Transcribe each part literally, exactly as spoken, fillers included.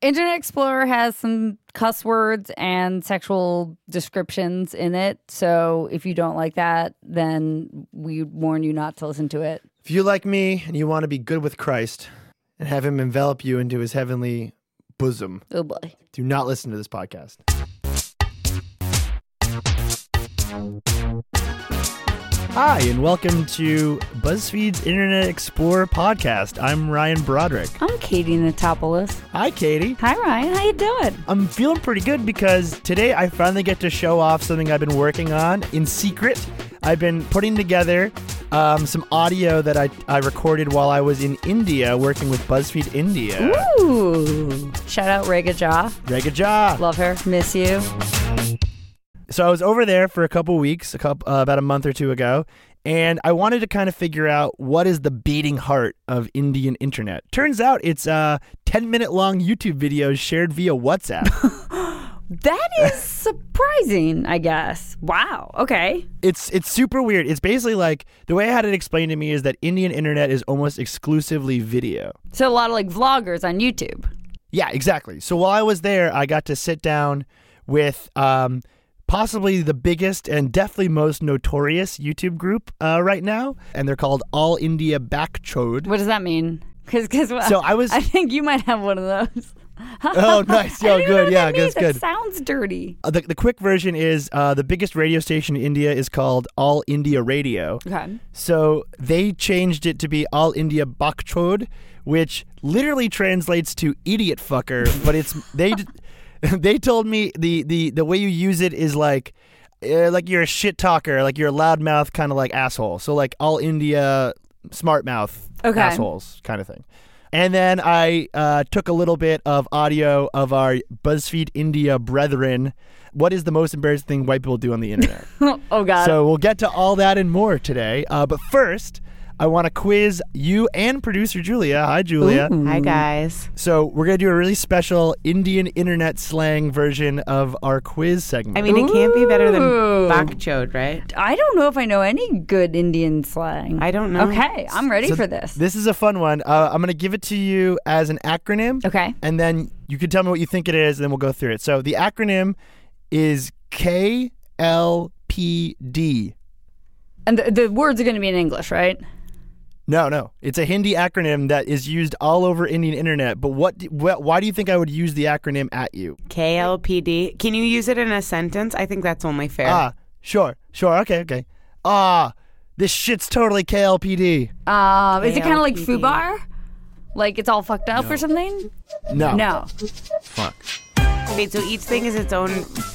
Internet Explorer has some cuss words and sexual descriptions in it. So if you don't like that, then we warn you not to listen to it. If you like me and you want to be good with Christ and have him envelop you into his heavenly bosom, oh boy, do not listen to this podcast. Hi, and welcome to BuzzFeed's Internet Explorer podcast. I'm Ryan Broderick. I'm Katie Natopoulos. Hi, Katie. Hi, Ryan. How you doing? I'm feeling pretty good because today I finally get to show off something I've been working on in secret. I've been putting together um, some audio that I, I recorded while I was in India working with BuzzFeed India. Ooh. Shout out Rega Jha. Rega Jha. Love her. Miss you. So I was over there for a couple weeks, a couple, uh, about a month or two ago, and I wanted to kind of figure out what is the beating heart of Indian internet. Turns out it's uh, ten-minute long YouTube videos shared via WhatsApp. That is surprising, I guess. Wow. Okay. It's it's super weird. It's basically like, the way I had it explained to me is that Indian internet is almost exclusively video. So a lot of like vloggers on YouTube. Yeah, exactly. So while I was there, I got to sit down with... Um, possibly the biggest and definitely most notorious YouTube group uh, right now, and they're called All India Bakchod. What does that mean? Because because so I was I think you might have one of those. Oh, nice! Oh, good. Yeah, that's good. That sounds dirty. Uh, the the quick version is uh, the biggest radio station in India is called All India Radio. Okay. So they changed it to be All India Bakchod, which literally translates to idiot fucker. But it's they. They told me the, the, the way you use it is like uh, like you're a shit talker, like you're a loudmouth kind of like asshole. So like All India smart mouth okay. assholes kind of thing. And then I uh, took a little bit of audio of our BuzzFeed India brethren. What is the most embarrassing thing white people do on the internet? Oh, God. So we'll get to all that and more today. Uh, but first... I want to quiz you and producer Julia. Hi, Julia. Ooh. Hi, guys. So we're going to do a really special Indian internet slang version of our quiz segment. I mean, Ooh. It can't be better than bakchod, right? I don't know if I know any good Indian slang. I don't know. Okay, I'm ready so for this. This is a fun one. Uh, I'm going to give it to you as an acronym. Okay. And then you can tell me what you think it is, and then we'll go through it. So the acronym is K L P D. And the, the words are going to be in English, right? No, no. It's a Hindi acronym that is used all over Indian internet. But what? Wh- why do you think I would use the acronym at you? K L P D. Can you use it in a sentence? I think that's only fair. Ah, sure. Sure. Okay, okay. Ah, this shit's totally K L P D. Uh, is it kind of like FUBAR? Like it's all fucked up no. or something? No. No. Fuck. Wait, so each thing is its own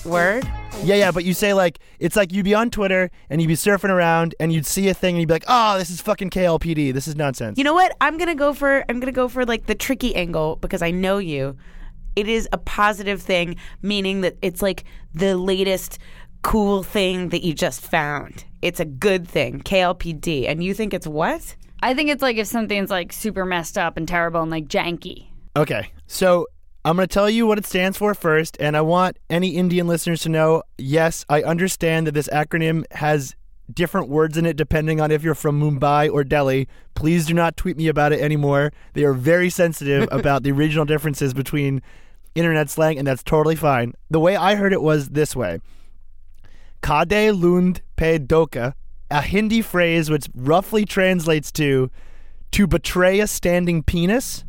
word? Yeah, yeah, but you say like, it's like you'd be on Twitter and you'd be surfing around and you'd see a thing and you'd be like, oh, this is fucking K L P D. This is nonsense. You know what? I'm going to go for, I'm going to go for like the tricky angle because I know you. It is a positive thing, meaning that it's like the latest cool thing that you just found. It's a good thing, K L P D. And you think it's what? I think it's like if something's like super messed up and terrible and like janky. Okay, so... I'm going to tell you what it stands for first, and I want any Indian listeners to know, yes, I understand that this acronym has different words in it depending on if you're from Mumbai or Delhi. Please do not tweet me about it anymore. They are very sensitive about the regional differences between internet slang, and that's totally fine. The way I heard it was this way. Kade lund pe doka, a Hindi phrase which roughly translates to, to betray a standing penis.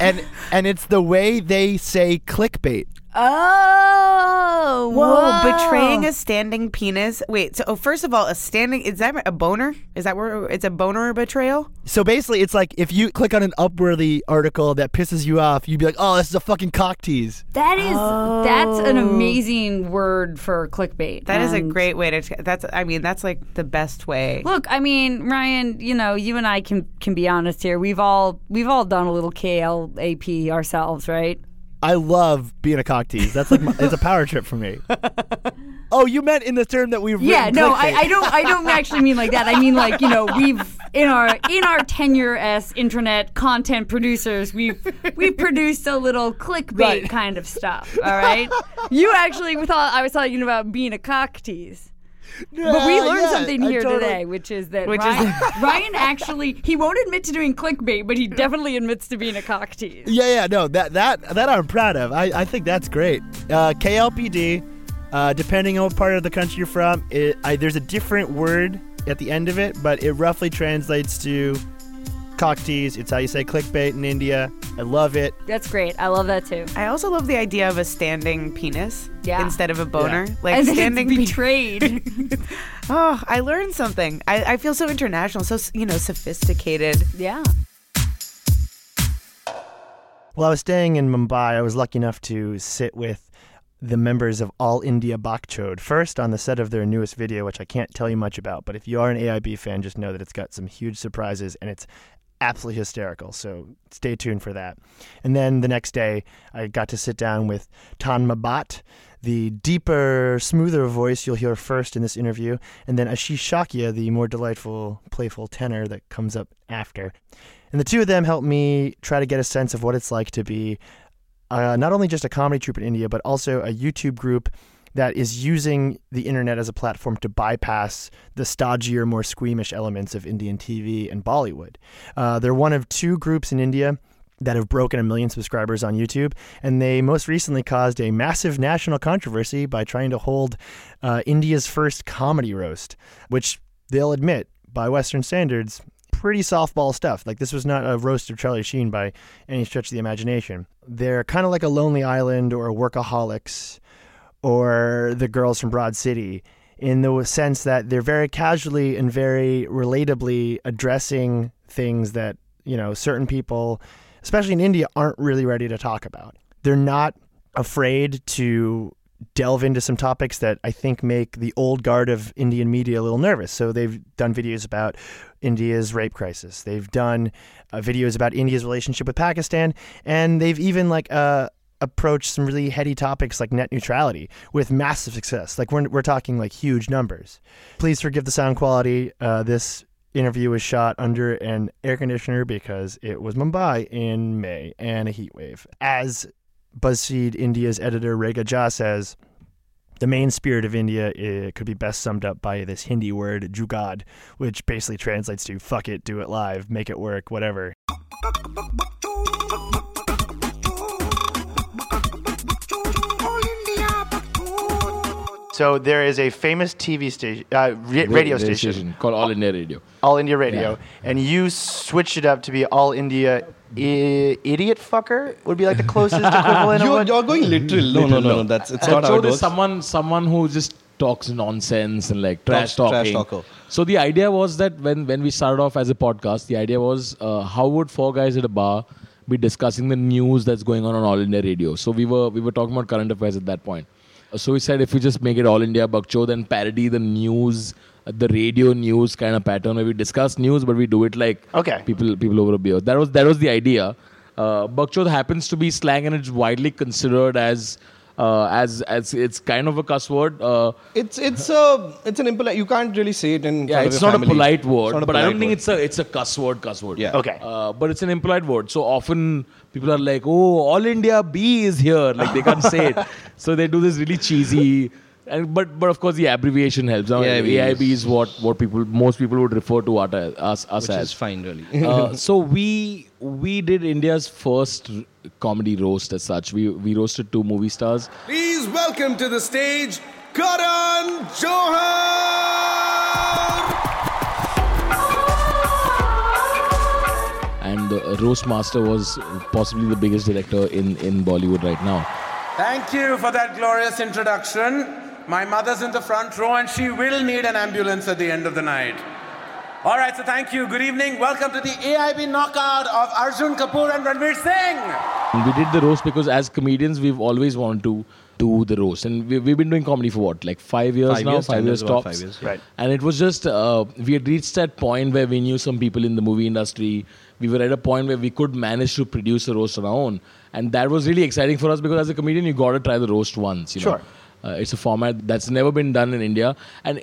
And and it's the way they say clickbait. Oh, whoa! whoa. Betraying a standing penis. Wait, so oh, first of all, a standing is that a boner? Is that where it's a boner betrayal? So basically, it's like if you click on an Upworthy article that pisses you off, you'd be like, "Oh, this is a fucking cock tease." That is oh. that's an amazing word for clickbait. That and is a great way to. That's I mean, that's like the best way. Look, I mean, Ryan, you know, you and I can can be honest here. We've all we've all done a little K L A P ourselves, right? I love being a cock tease. That's like my, it's a power trip for me. Oh, you meant in the term that we've yeah. No, I, I don't. I don't actually mean like that. I mean like you know we've in our in our tenure as internet content producers, we've we've produced a little clickbait right. kind of stuff. All right. You actually thought I was talking about being a cock tease. No, but we learned yeah, something here totally, today, which is that which Ryan, is, Ryan actually, he won't admit to doing clickbait, but he definitely admits to being a cock tease. Yeah, yeah, no, that that that I'm proud of. I, I think that's great. Uh, K L P D, uh, depending on what part of the country you're from, it, I, there's a different word at the end of it, but it roughly translates to cock tease. It's how you say clickbait in India. I love it. That's great. I love that too. I also love the idea of a standing penis yeah. instead of a boner. Yeah. Like as standing it's betrayed. Pe- oh, I learned something. I, I feel so international, so you know, sophisticated. Yeah. Well, I was staying in Mumbai. I was lucky enough to sit with the members of All India Bakchod first on the set of their newest video, which I can't tell you much about. But if you are an A I B fan, just know that it's got some huge surprises and it's absolutely hysterical, so stay tuned for that. And then the next day, I got to sit down with Tanmay Bhat, the deeper, smoother voice you'll hear first in this interview, and then Ashish Shakya, the more delightful, playful tenor that comes up after. And the two of them helped me try to get a sense of what it's like to be uh, not only just a comedy troupe in India, but also a YouTube group that is using the internet as a platform to bypass the stodgier, more squeamish elements of Indian T V and Bollywood. Uh, they're one of two groups in India that have broken a million subscribers on YouTube, and they most recently caused a massive national controversy by trying to hold uh, India's first comedy roast, which they'll admit, by Western standards, pretty softball stuff. Like, this was not a roast of Charlie Sheen by any stretch of the imagination. They're kind of like a Lonely Island or a Workaholics or the girls from Broad City, in the sense that they're very casually and very relatably addressing things that, you know, certain people, especially in India, aren't really ready to talk about. They're not afraid to delve into some topics that I think make the old guard of Indian media a little nervous. So they've done videos about India's rape crisis. They've done uh, videos about India's relationship with Pakistan. And they've even, like, uh, approach some really heady topics like net neutrality with massive success. Like, we're we're talking like huge numbers. Please forgive the sound quality. Uh, this interview was shot under an air conditioner because it was Mumbai in May and a heat wave. As BuzzFeed India's editor Rega Jha says, the main spirit of India it could be best summed up by this Hindi word "jugad," which basically translates to "fuck it, do it live, make it work, whatever." So there is a famous T V station, uh, radio station, station called All India Radio. All India Radio, yeah. And you switched it up to be All India I- Idiot Fucker would be like the closest equivalent. You're, you're going literal. No, literal. no, no, no. That's it's not how it works. Someone, someone who just talks nonsense and like trash talking. Trash so the idea was that when when we started off as a podcast, the idea was uh, how would four guys at a bar be discussing the news that's going on on All India Radio? So we were we were talking about current affairs at that point. So we said if we just make it All India Bakchod, then parody the news, the radio news kind of pattern where we discuss news, but we do it like okay. people people over a beer. That was that was the idea. Uh, Bakchod happens to be slang and it's widely considered as uh, as as it's kind of a cuss word. Uh, it's it's a it's an impolite. You can't really say it in. Yeah, it's not, word, it's not a polite word, but I don't word. think it's a it's a cuss word. Cuss word. Yeah. Okay. Uh, but it's an impolite word. So often. People are like, oh, All India B is here. Like, they can't say it. So they do this really cheesy. And But but of course, the abbreviation helps. Now, yeah, A I B is what, what people most people would refer to us, us, us Which as. Which is fine, really. uh, so we we did India's first comedy roast as such. We, we roasted two movie stars. Please welcome to the stage, Karan Johar! And the roast master was possibly the biggest director in, in Bollywood right now. Thank you for that glorious introduction. My mother's in the front row and she will need an ambulance at the end of the night. All right, so thank you. Good evening. Welcome to the A I B knockout of Arjun Kapoor and Ranveer Singh. We did the roast because as comedians, we've always wanted to do the roast. And we, we've been doing comedy for what, like five years five now? Years, five years tops. Five years, yeah. Right. And it was just, uh, we had reached that point where we knew some people in the movie industry. We were at a point where we could manage to produce a roast on our own. And that was really exciting for us because as a comedian, you got to try the roast once. You sure. know? Uh, it's a format that's never been done in India. And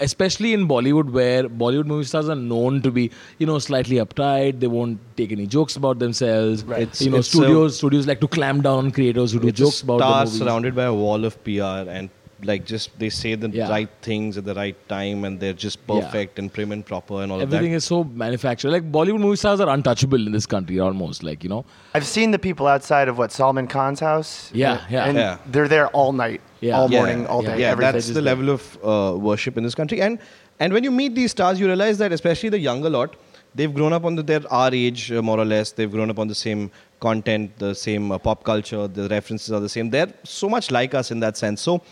especially in Bollywood, where Bollywood movie stars are known to be, you know, slightly uptight. They won't take any jokes about themselves. Right. It's, you know, it's studios so studios like to clamp down on creators who do jokes about the movies. Stars surrounded by a wall of P R and like just they say the yeah. right things at the right time, and they're just perfect yeah. and prim and proper and all. Everything of that. Everything is so manufactured. Like Bollywood movie stars are untouchable in this country almost. Like, you know, I've seen the people outside of what Salman Khan's house. Yeah, yeah, and yeah. they're there all night, yeah. all yeah. morning, all yeah. day. Yeah, that's the level there. of uh, worship in this country. And and when you meet these stars, you realize that especially the younger lot, they've grown up on the, they're our age uh, more or less. They've grown up on the same content, the same uh, pop culture. The references are the same. They're so much like us in that sense. So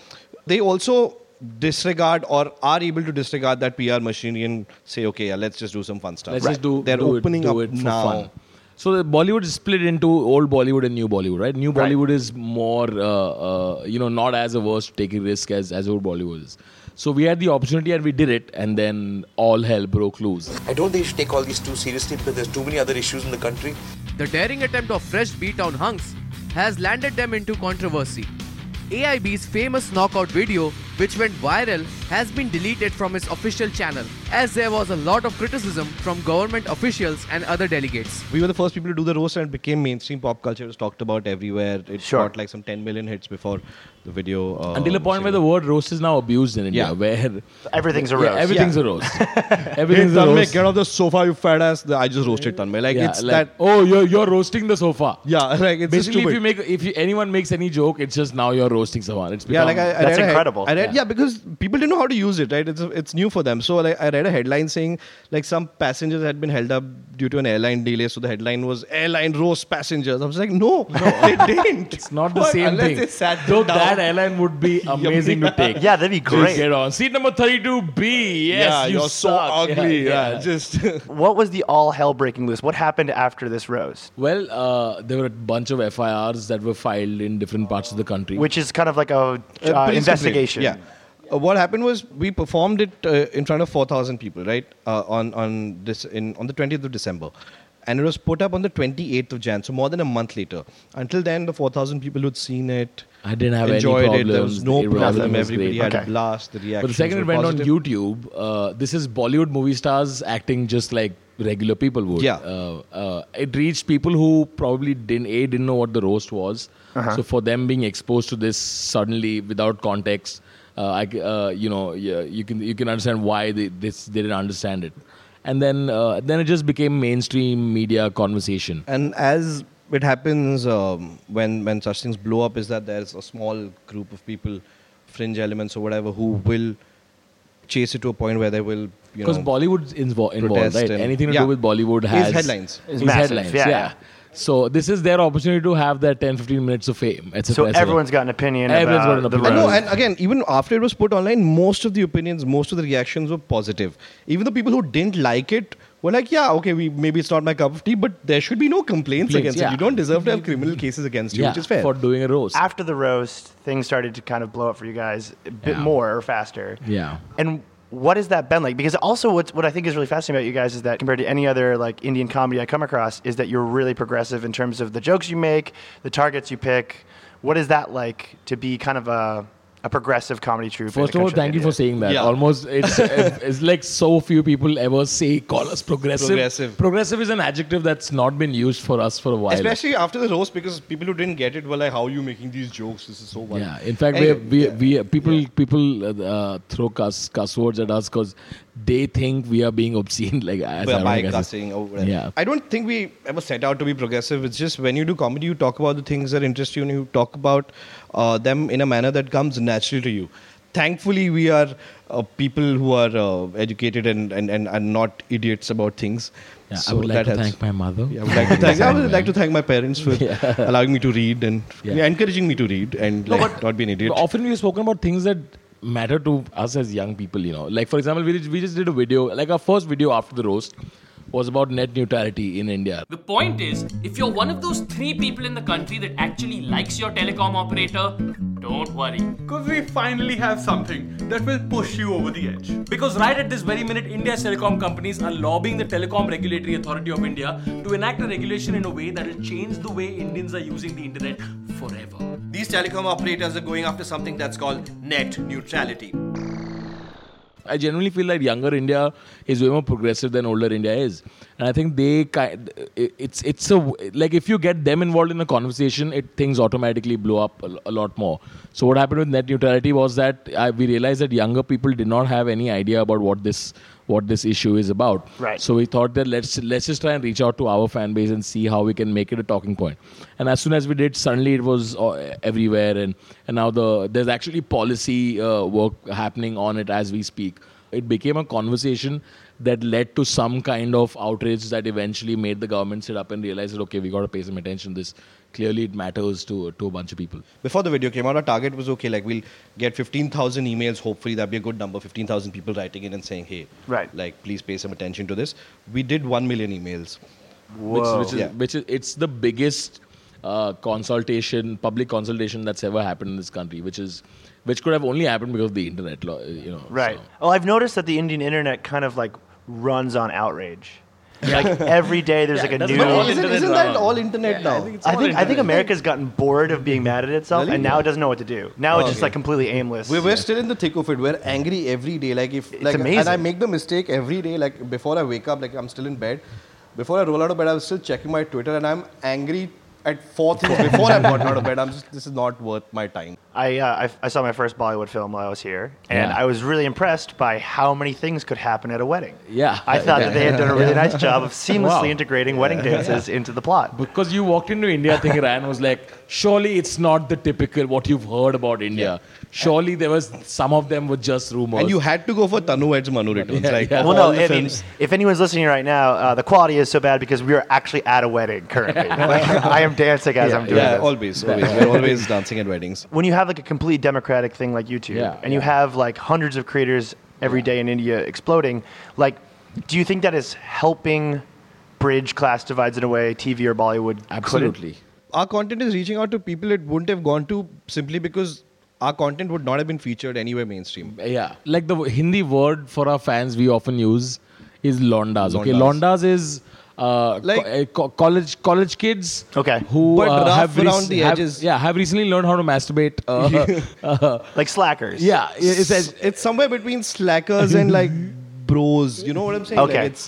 they also disregard or are able to disregard that P R machinery and say, okay, yeah, let's just do some fun stuff. Let's right. just do, They're do opening it, do up it for now. Fun. So the Bollywood is split into old Bollywood and new Bollywood, right? New Bollywood right. is more, uh, uh, you know, not as averse to taking risk as, as old Bollywood is. So we had the opportunity and we did it, and then all hell broke loose. I don't think you should take all these too seriously because there's too many other issues in the country. The daring attempt of fresh B-Town hunks has landed them into controversy. A I B's famous knockout video, which went viral, has been deleted from its official channel, as there was a lot of criticism from government officials and other delegates. We were the first people to do the roast, and it became mainstream pop culture. It was talked about everywhere. It sure. got like some ten million hits before the video. Uh, Until a point where the word roast is now abused in India. Yeah. Where everything's a roast. Yeah, everything's yeah. a roast. everything's hey, Tanmay, a roast. Get off the sofa, you fat ass. I just roasted Tanmay. Like, yeah, it's like, that. Oh, you're, you're roasting the sofa. Yeah. Like, it's basically, if you make, if you, anyone makes any joke, it's just now you're roasting someone. It's become, yeah, like I, I that's read, incredible. I read, yeah. yeah, because people didn't know how to use it, right? It's it's new for them. So like, I read a headline saying like some passengers had been held up due to an airline delay. So the headline was airline roast passengers. I was like, no, no, they didn't. It's not the same unless thing. Unless they sat down. That airline would be amazing to take. Yeah, that'd be great. Just get on. Seat number thirty-two B. Yes, yeah, you you're suck. so ugly. Yeah, yeah. yeah just. What was the all hell breaking loose? What happened after this roast? Well, uh, there were a bunch of F I Rs that were filed in different parts of the country. Which is kind of like a uh, uh, investigation. Yeah. Uh, what happened was we performed it uh, in front of four thousand people, right? Uh, on on this in on the twentieth of December. And it was put up on the twenty-eighth of January, so more than a month later. Until then, the four thousand people who'd seen it, I didn't have enjoyed any problems. It. There was no the problem. Everybody had okay. a blast. The reaction. But the second it went positive. on YouTube, uh, this is Bollywood movie stars acting just like regular people would. Yeah. Uh, uh, it reached people who probably didn't a didn't know what the roast was. Uh-huh. So for them being exposed to this suddenly without context, uh, I, uh, you know, yeah, you can you can understand why they this they didn't understand it. And then, uh, then it just became mainstream media conversation. And as it happens, um, when when such things blow up, is that there's a small group of people, fringe elements or whatever, who will chase it to a point where they will, you know, because Bollywood's invo- involved, right? Anything to yeah. do with Bollywood has is headlines. Is headlines, yeah. yeah. So this is their opportunity to have that ten to fifteen minutes of fame. It's so everyone's got an opinion everyone's about got an opinion. the roast. And, no, and again, even after it was put online, most of the opinions, most of the reactions were positive. Even the people who didn't like it were like, yeah, okay, we, maybe it's not my cup of tea, but there should be no complaints Please, against yeah. it. You don't deserve to have criminal cases against you, yeah, which is fair. For doing a roast. After the roast, things started to kind of blow up for you guys a bit yeah. more or faster. Yeah. And what has that been like? Because also what's, what I think is really fascinating about you guys is that compared to any other like Indian comedy I come across is that you're really progressive in terms of the jokes you make, the targets you pick. What is that like to be kind of a, a progressive comedy troupe? First of all, thank you for saying that. Yeah. Almost, it's, it's like so few people ever say, call us progressive. Progressive. Progressive is an adjective that's not been used for us for a while. Especially after the roast, because people who didn't get it were like, how are you making these jokes? This is so wild. Yeah, in fact, and we, yeah. we we people yeah. people uh, throw cuss, cuss words at us because they think we are being obscene, like as well, by cussing or whatever. Yeah. I don't think we ever set out to be progressive. It's just when you do comedy, you talk about the things that interest you and you talk about uh, them in a manner that comes naturally to you. Thankfully, we are uh, people who are uh, educated and, and, and are not idiots about things. Yeah, so I would like to helps. thank my mother. Yeah, I would, like to, thank, I would like to thank my parents for yeah. allowing me to read and yeah. Yeah, encouraging me to read and no, like, not be an idiot. Often we've spoken about things that matter to us as young people, you know. Like, for example, we, we just did a video, like our first video after the roast was about net neutrality in India. The point is, if you're one of those three people in the country that actually likes your telecom operator, don't worry. Because we finally have something that will push you over the edge. Because right at this very minute, India's telecom companies are lobbying the Telecom Regulatory Authority of India to enact a regulation in a way that will change the way Indians are using the internet forever. These telecom operators are going after something that's called net neutrality. I genuinely feel like younger India is way more progressive than older India is. And I think they kind it's it's a like if you get them involved in a conversation, it things automatically blow up a, a lot more. So what happened with net neutrality was that I, we realized that younger people did not have any idea about what this what this issue is about. Right. So we thought that let's let's just try and reach out to our fan base and see how we can make it a talking point. And as soon as we did, suddenly it was uh, everywhere. And and now the there's actually policy uh, work happening on it as we speak. It became a conversation that led to some kind of outrage that eventually made the government sit up and realize that, okay, we got to pay some attention to this. Clearly, it matters to to a bunch of people. Before the video came out, our target was, okay, like, we'll get fifteen thousand emails, hopefully. That'd be a good number, fifteen thousand people writing in and saying, hey, right, like, please pay some attention to this. We did one million emails. Whoa. Which, which, is, yeah. which is, it's the biggest uh, consultation, public consultation that's ever happened in this country, which is... which could have only happened because of the internet, you know. Right. So. Well, I've noticed that the Indian internet kind of like runs on outrage. Like every day there's yeah, like a new... Isn't, isn't that all internet yeah, now? I think, I think, internet. I think America's gotten bored of being mad at itself really? and now it doesn't know what to do. Now oh, it's just okay. like completely aimless. We're, we're yeah. still in the thick of it. We're angry every day. Like if, like, it's amazing. And I make the mistake every day, like before I wake up, like I'm still in bed. Before I roll out of bed, I'm still checking my Twitter and I'm angry at four things before I got out of bed. I'm just, this is not worth my time. I, uh, I I saw my first Bollywood film while I was here, and yeah. I was really impressed by how many things could happen at a wedding. Yeah, I thought yeah. that they had done a really yeah. nice job of seamlessly wow. integrating yeah. wedding dances yeah. into the plot. Because you walked into India thinking Ryan was like, surely it's not the typical what you've heard about India. Yeah. Surely there was some of them were just rumors. And you had to go for Tanu Weds Manu Returns. Yeah, like yeah. Well, no, I mean, if anyone's listening right now, uh, the quality is so bad because we are actually at a wedding currently. Like, I am dancing as yeah, I'm doing yeah, this. Always, always. We're always dancing at weddings. When you have have like a complete democratic thing like YouTube yeah, and you yeah. have like hundreds of creators every yeah. day in India exploding, like do you think that is helping bridge class divides in a way T V or Bollywood? Absolutely. Our content is reaching out to people it wouldn't have gone to simply because our content would not have been featured anywhere mainstream. Yeah. Like the Hindi word for our fans we often use is londas. Okay, londas is Uh, like co- uh, co- college college kids okay. who but uh, have, rec- the edges. Have, yeah, have recently learned how to masturbate. Uh, uh, like slackers. Yeah. It's, it's, it's somewhere between slackers and like bros. You know what I'm saying? Okay. Like it's,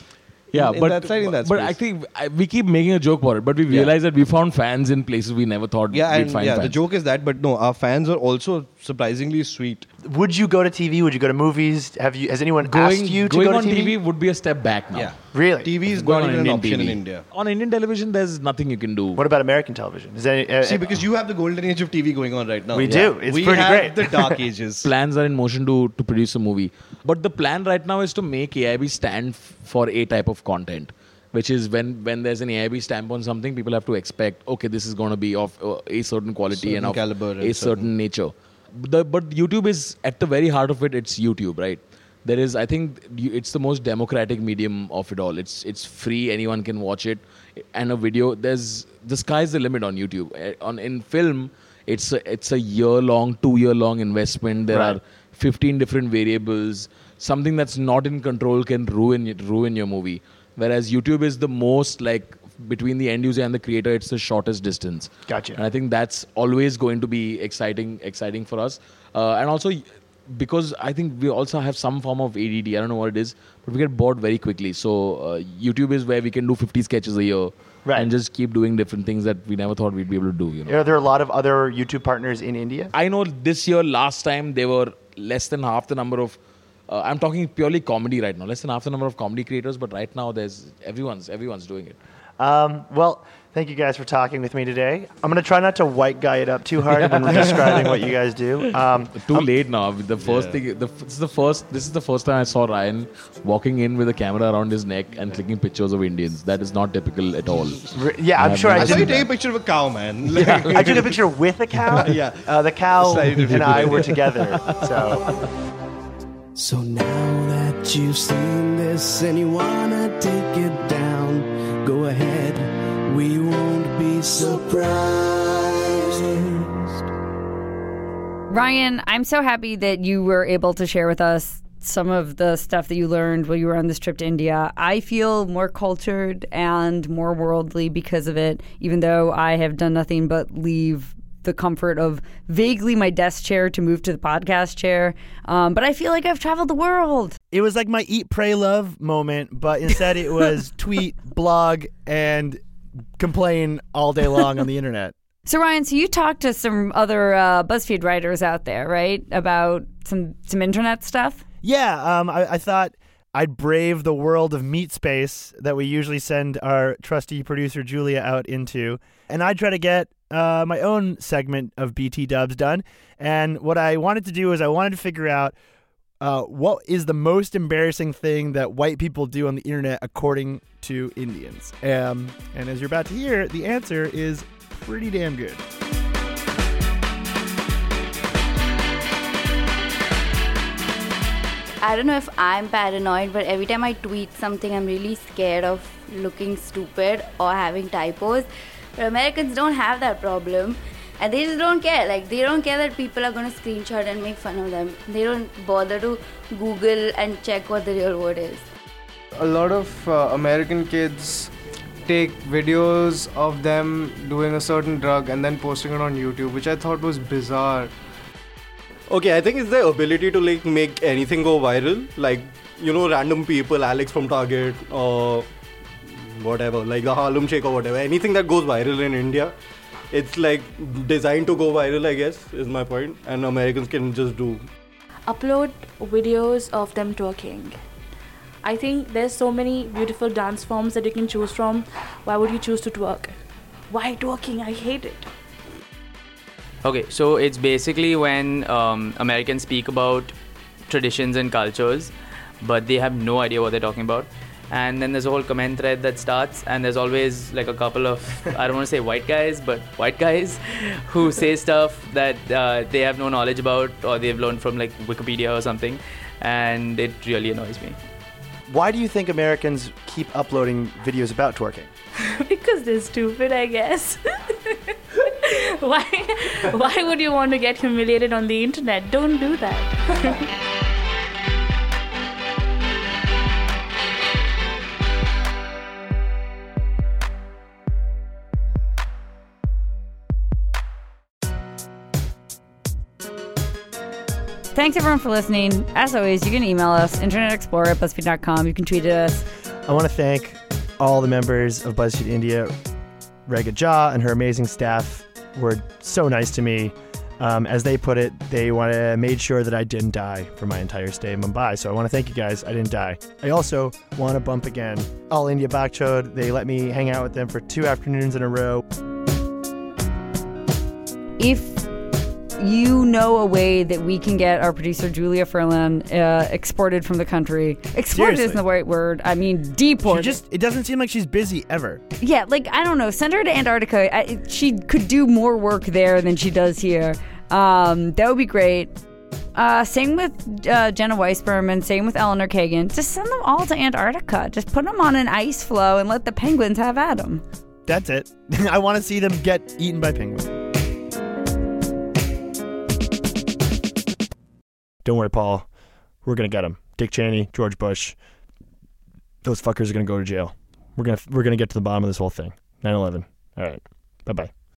yeah, in, in but, that side, in that but I think I, we keep making a joke about it, but we realized yeah. that we found fans in places we never thought yeah, we'd and, find yeah, fans. The joke is that, but no, our fans are also surprisingly sweet. Would you go to T V? Would you go to movies? Have you? Has anyone going, asked you to go to T V? Going on T V would be a step back now. Yeah. Really? T V is not even an option T V. In India. On Indian television, there's nothing you can do. What about American television? Is there, uh, See, because you have the golden age of T V going on right now. We yeah. do. It's we pretty great. We have the dark ages. Plans are in motion to, to produce a movie. But the plan right now is to make A I B stand f- for a type of content, which is when, when there's an A I B stamp on something, people have to expect, okay, this is going to be of uh, a certain quality certain and of and a certain, certain nature. The, but YouTube is, at the very heart of it, it's YouTube, right? There is, I think, it's the most democratic medium of it all. It's it's free, anyone can watch it. And a video, there's the sky's the limit on YouTube. On in film, it's a, it's a year-long, two-year-long investment. There right. are fifteen different variables. Something that's not in control can ruin ruin your movie. Whereas YouTube is the most, like, between the end user and the creator, it's the shortest distance. Gotcha. And I think that's always going to be exciting, exciting for us. Uh, and also... because I think we also have some form of A D D, I don't know what it is, but we get bored very quickly. So uh, YouTube is where we can do fifty sketches a year right. and just keep doing different things that we never thought we'd be able to do. You know? Are there a lot of other YouTube partners in India? I know this year, last time, there were less than half the number of, uh, I'm talking purely comedy right now, less than half the number of comedy creators, but right now there's everyone's everyone's doing it. Um, well, thank you guys for talking with me today. I'm going to try not to white guy it up too hard when we're describing what you guys do. Um, too um, late now. The first yeah. thing, the, this is the first. This is the first time I saw Ryan walking in with a camera around his neck and clicking pictures of Indians. That is not typical at all. Yeah, I'm I sure I, I saw you take a picture of a cow, man. Like, yeah, I took a picture with a cow. Yeah, uh, the cow and I were together. So. So now that you've seen this and you wanna take it down, go ahead. We won't be surprised. Ryan, I'm so happy that you were able to share with us some of the stuff that you learned while you were on this trip to India. I feel more cultured and more worldly because of it, even though I have done nothing but leave the comfort of vaguely my desk chair to move to the podcast chair. Um, but I feel like I've traveled the world. It was like my eat, pray, love moment, but instead it was tweet, blog, and complain all day long on the internet. So, Ryan, so you talked to some other uh, BuzzFeed writers out there, right, about some, some internet stuff? Yeah, um, I, I thought I'd brave the world of meat space that we usually send our trusty producer Julia out into, and I'd try to get uh, my own segment of B T Dubs done. And what I wanted to do is I wanted to figure out uh, what is the most embarrassing thing that white people do on the internet according to Indians. Um, and as you're about to hear, the answer is pretty damn good. I don't know if I'm paranoid, but every time I tweet something, I'm really scared of looking stupid or having typos. But Americans don't have that problem, and they just don't care. Like, they don't care that people are going to screenshot and make fun of them. They don't bother to Google and check what the real word is. A lot of uh, American kids take videos of them doing a certain drug and then posting it on YouTube, which I thought was bizarre. Okay, I think it's the ability to like make anything go viral, like, you know, random people, Alex from Target or whatever, like the Harlem Shake or whatever, anything that goes viral in India, it's like designed to go viral, I guess, is my point, and Americans can just do. Upload videos of them twerking. I think there's so many beautiful dance forms that you can choose from. Why would you choose to twerk? Why twerking? I hate it. Okay, so it's basically when um, Americans speak about traditions and cultures, but they have no idea what they're talking about. And then there's a whole comment thread that starts, and there's always like a couple of, I don't want to say white guys, but white guys who say stuff that uh, they have no knowledge about, or they've learned from like Wikipedia or something, and it really annoys me. Why do you think Americans keep uploading videos about twerking? Because they're stupid, I guess. Why why would you want to get humiliated on the internet? Don't do that. Thanks, everyone, for listening. As always, you can email us, internet explorer at buzzfeed dot com. You can tweet at us. I want to thank all the members of BuzzFeed India. Rega Jha and her amazing staff were so nice to me. Um, as they put it, they want to made sure that I didn't die for my entire stay in Mumbai. So I want to thank you guys. I didn't die. I also want to bump again All India Bakchod. They let me hang out with them for two afternoons in a row. If you know a way that we can get our producer Julia Furlan uh, exported from the country. Exported Seriously. Isn't the right word. I mean, deported. She just, it doesn't seem like she's busy ever. Yeah, like, I don't know. Send her to Antarctica. I, she could do more work there than she does here. Um, that would be great. Uh, same with uh, Jenna Weisberg and same with Eleanor Kagan. Just send them all to Antarctica. Just put them on an ice floe and let the penguins have at them. That's it. I want to see them get eaten by penguins. Don't worry, Paul. We're going to get him. Dick Cheney, George Bush. Those fuckers are going to go to jail. We're going to we're going to get to the bottom of this whole thing. nine eleven. All right. Bye-bye.